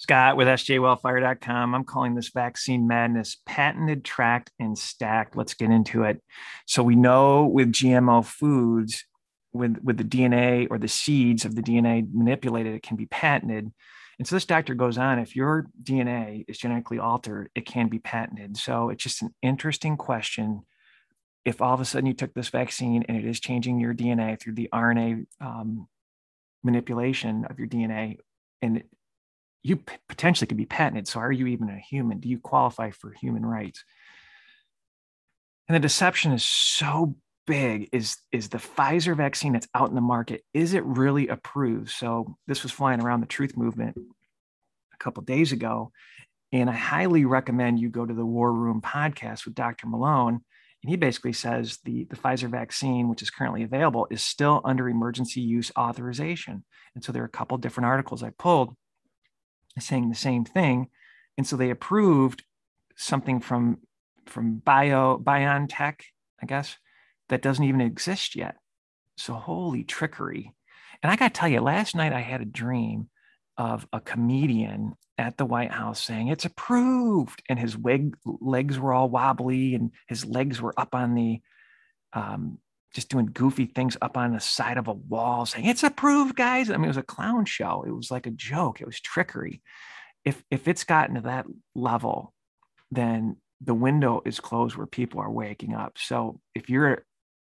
Scott with sjwellfire.com. I'm calling this vaccine madness patented, tracked, and stacked. Let's get into it. So we know with GMO foods, with the DNA or the seeds of the DNA manipulated, it can be patented. And so this doctor goes on, if your DNA is genetically altered, it can be patented. So it's just an interesting question. If all of a sudden you took this vaccine and it is changing your DNA through the RNA manipulation of your DNA, and you potentially could be patented. So are you even a human? Do you qualify for human rights? And the deception is so big. Is the Pfizer vaccine that's out in the market, is it really approved? So this was flying around the Truth Movement a couple of days ago. And I highly recommend you go to the War Room podcast with Dr. Malone. And he basically says the Pfizer vaccine, which is currently available, is still under emergency use authorization. And so there are a couple of different articles I pulled saying the same thing. And so they approved something from BioNTech, I guess, that doesn't even exist yet. So holy trickery. And I got to tell you, last night I had a dream of a comedian at the White House saying it's approved. And his legs were all wobbly and his legs were up on the, just doing goofy things up on the side of a wall saying it's approved, guys. I mean, it was a clown show. It was like a joke. It was trickery. If it's gotten to that level, then the window is closed where people are waking up. So if you're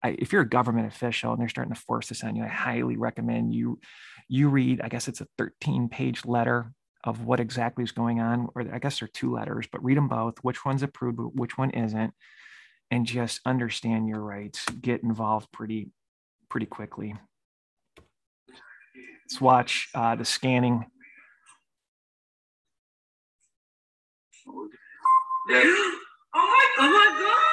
a government official and they're starting to force this on you, I highly recommend you read, I guess it's a 13-page letter of what exactly is going on, or I guess there are two letters, but read them both, which one's approved, which one isn't, and just understand your rights, get involved pretty quickly. Let's watch the scanning. Oh my God.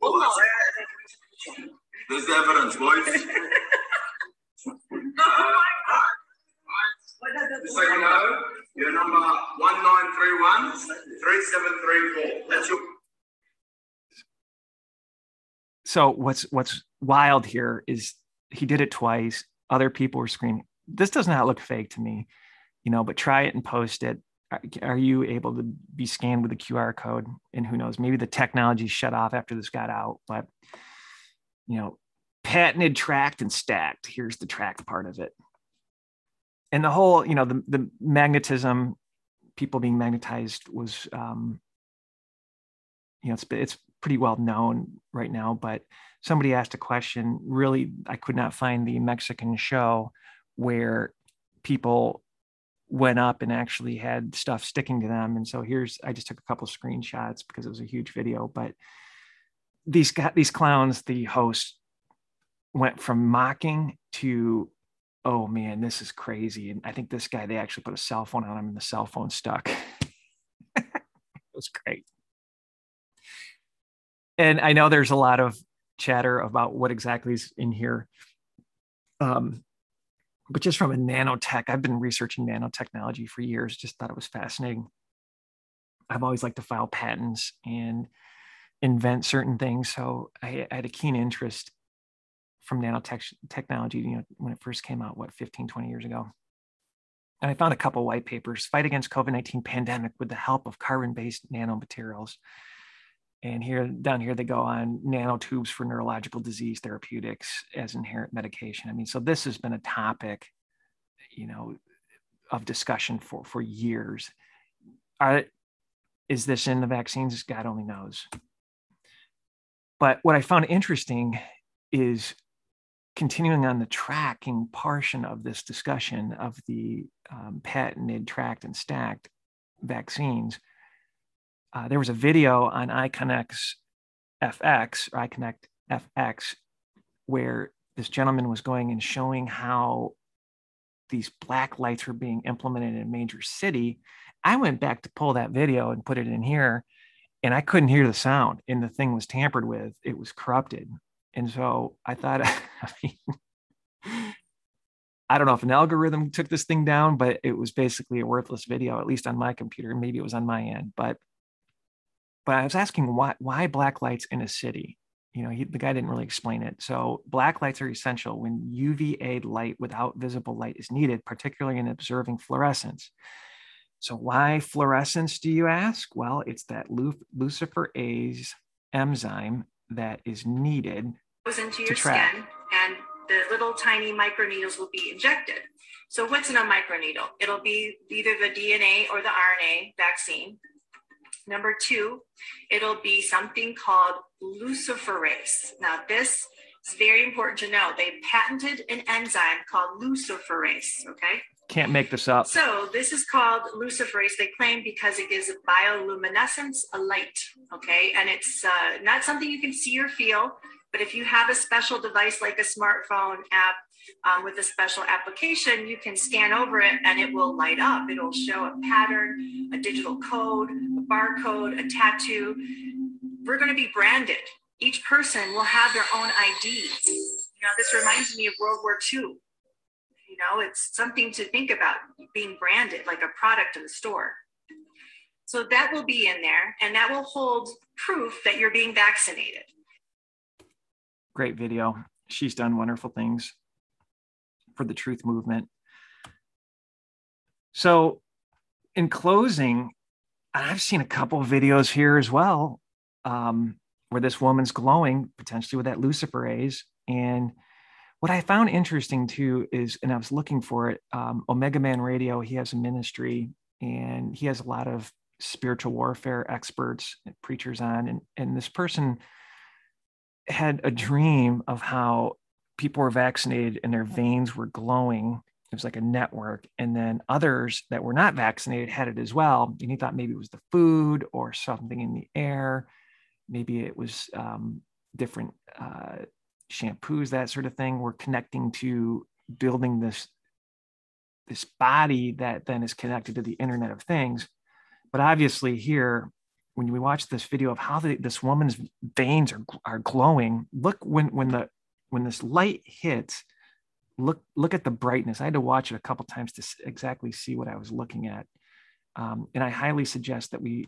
What was that? There's evidence, boys. Oh my God. So no, your number 1931-3734. That's your. So what's wild here is he did it twice. Other people were screaming, "This does not look fake to me," But try it and post it. Are you able to be scanned with a QR code? And who knows? Maybe the technology shut off after this got out. But patented, tracked, and stacked. Here's the tracked part of it. And the whole, the magnetism, people being magnetized was, it's pretty well known right now, but somebody asked a question, really, I could not find the Mexican show where people went up and actually had stuff sticking to them. And so I just took a couple of screenshots because it was a huge video, but these clowns, the host, went from mocking to, oh man, this is crazy. And I think this guy, they actually put a cell phone on him and the cell phone stuck. It was great. And I know there's a lot of chatter about what exactly is in here. But just from a nanotech, I've been researching nanotechnology for years, just thought it was fascinating. I've always liked to file patents and invent certain things. So I had a keen interest from nanotech technology, when it first came out, 15, 20 years ago. And I found a couple white papers, fight against COVID-19 pandemic with the help of carbon-based nanomaterials. And down here, they go on nanotubes for neurological disease therapeutics as inherent medication. I mean, so this has been a topic, of discussion for years. Is this in the vaccines? God only knows. But what I found interesting is continuing on the tracking portion of this discussion of the patented, tracked, and stacked vaccines. There was a video on iConnectFX, where this gentleman was going and showing how these black lights were being implemented in a major city. I went back to pull that video and put it in here, and I couldn't hear the sound, and the thing was tampered with. It was corrupted. And so I thought, I don't know if an algorithm took this thing down, but it was basically a worthless video, at least on my computer. Maybe it was on my end, but I was asking why black lights in a city? You know, the guy didn't really explain it. So black lights are essential when UVA light without visible light is needed, particularly in observing fluorescence. So why fluorescence, do you ask? Well, it's that luciferase enzyme that is needed into your skin, and the little tiny microneedles will be injected. So what's in a microneedle? It'll be either the DNA or the RNA vaccine. Number two, it'll be something called luciferase. Now, this is very important to know. They patented an enzyme called luciferase, okay? Can't make this up. So this is called luciferase, they claim, because it gives a bioluminescence, a light, okay? And it's not something you can see or feel, but if you have a special device like a smartphone app with a special application, you can scan over it and it will light up. It'll show a pattern, a digital code, a barcode, a tattoo. We're going to be branded. Each person will have their own ID. You know, this reminds me of World War II. You know, it's something to think about, being branded like a product in the store. So that will be in there, and that will hold proof that you're being vaccinated. Great video. She's done wonderful things for the truth movement. So in closing, I've seen a couple of videos here as well, where this woman's glowing potentially with that luciferase. And what I found interesting too is, and I was looking for it, Omega Man Radio, he has a ministry and he has a lot of spiritual warfare experts and preachers on, and this person had a dream of how people were vaccinated and their veins were glowing. It was like a network. And then others that were not vaccinated had it as well. And he thought maybe it was the food or something in the air. Maybe it was different shampoos, that sort of thing. We're connecting to building this body that then is connected to the Internet of Things. But obviously here, when we watch this video of how this woman's veins are glowing, look when this light hits, look at the brightness. I had to watch it a couple of times to exactly see what I was looking at. And I highly suggest that we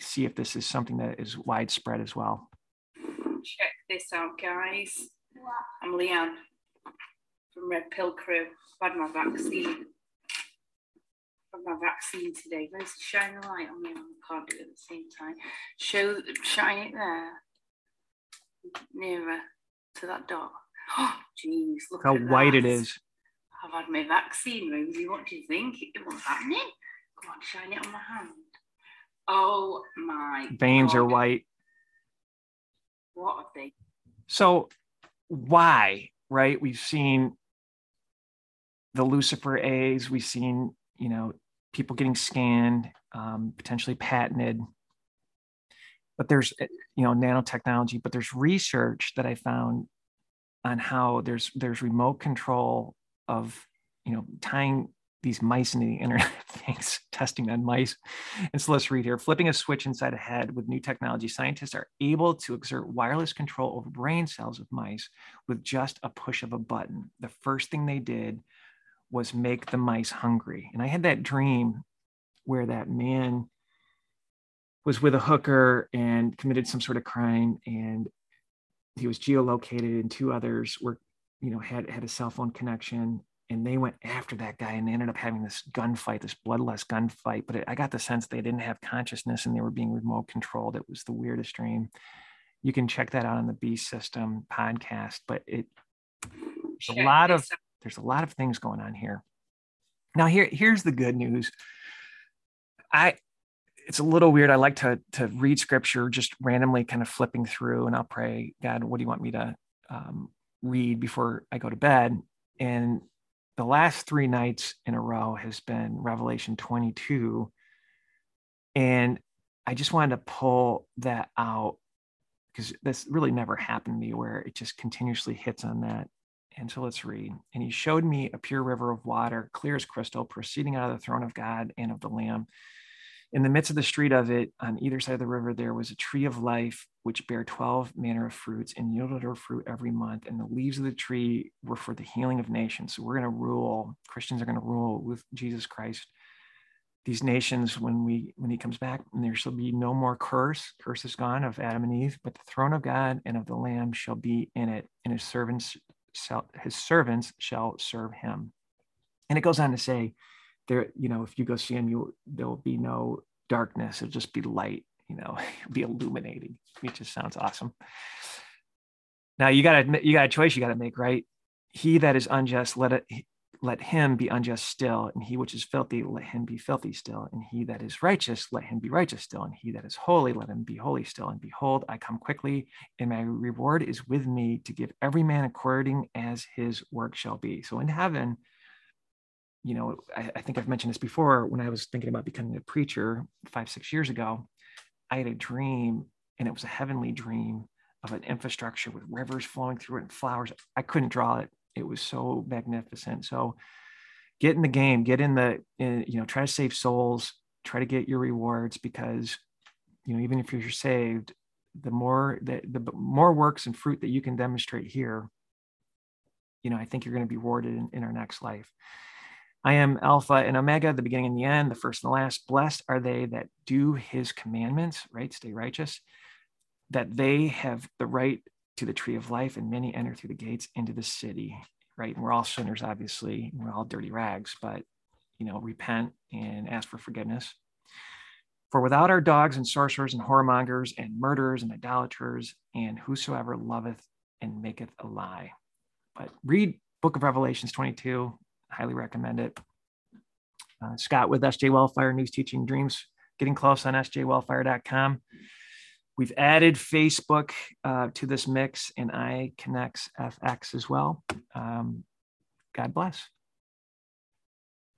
see if this is something that is widespread as well. Check this out, guys. I'm Leanne from Red Pill Crew. I've had my vaccine. My vaccine today. Let's shine the light on me. I can't do it at the same time. Shine it there, nearer to that dot. Oh, jeez, look how white it is. I've had my vaccine, Rosie. What do you think? It was happening. Come on, shine it on my hand. Oh my veins God. Are white. What are they? So, why? Right? We've seen the luciferase. We've seen, you know, people getting scanned, potentially patented, but there's, you know, nanotechnology, but there's research that I found on how there's remote control of, you know, tying these mice into the Internet of Things, testing on mice. And so let's read here. Flipping a switch inside a head with new technology, scientists are able to exert wireless control over brain cells of mice with just a push of a button. The first thing they did was make the mice hungry. And I had that dream where that man was with a hooker and committed some sort of crime, and he was geolocated, and two others were, you know, had a cell phone connection, and they went after that guy, and they ended up having this gunfight, this bloodless gunfight. But I got the sense they didn't have consciousness and they were being remote controlled. It was the weirdest dream. You can check that out on the Beast System podcast, but there's a lot of things going on here. Now, here's the good news. It's a little weird. I like to read scripture, just randomly kind of flipping through, and I'll pray, God, what do you want me to read before I go to bed? And the last three nights in a row has been Revelation 22. And I just wanted to pull that out because this really never happened to me, where it just continuously hits on that. And so let's read. And he showed me a pure river of water, clear as crystal, proceeding out of the throne of God and of the Lamb. In the midst of the street of it, on either side of the river, there was a tree of life, which bare 12 manner of fruits and yielded her fruit every month. And the leaves of the tree were for the healing of nations. So we're going to rule. Christians are going to rule with Jesus Christ these nations when he comes back, and there shall be no more curse. Curse is gone of Adam and Eve, but the throne of God and of the Lamb shall be in it, and his servants shall serve him. And it goes on to say, there, you know, if you go see him, there will be no darkness. It'll just be light, you know, be illuminated. It just sounds awesome. Now you got a choice you got to make, right? He that is unjust, let him be unjust still, and he which is filthy, let him be filthy still, and he that is righteous, let him be righteous still, and he that is holy, let him be holy still. And behold, I come quickly, and my reward is with me, to give every man according as his work shall be. So in heaven, you know, I think I've mentioned this before, when I was thinking about becoming a preacher 5-6 years ago, I had a dream, and it was a heavenly dream of an infrastructure with rivers flowing through it and flowers. I couldn't draw it. It was so magnificent. So get in the game, try to save souls, try to get your rewards, because, you know, even if you're saved, the more works and fruit that you can demonstrate here, you know, I think you're going to be rewarded in our next life. I am Alpha and Omega, the beginning and the end, the first and the last. Blessed are they that do his commandments, right? Stay righteous, that they have the right to the tree of life, and many enter through the gates into the city, right? And we're all sinners, obviously, and we're all dirty rags, but, you know, repent and ask for forgiveness. For without are dogs and sorcerers and whoremongers and murderers and idolaters and whosoever loveth and maketh a lie. But read Book of Revelations 22, highly recommend it. Scott with SJ Wellfire News Teaching Dreams, getting close on sjwellfire.com. We've added Facebook to this mix, and iConnectFX as well. God bless.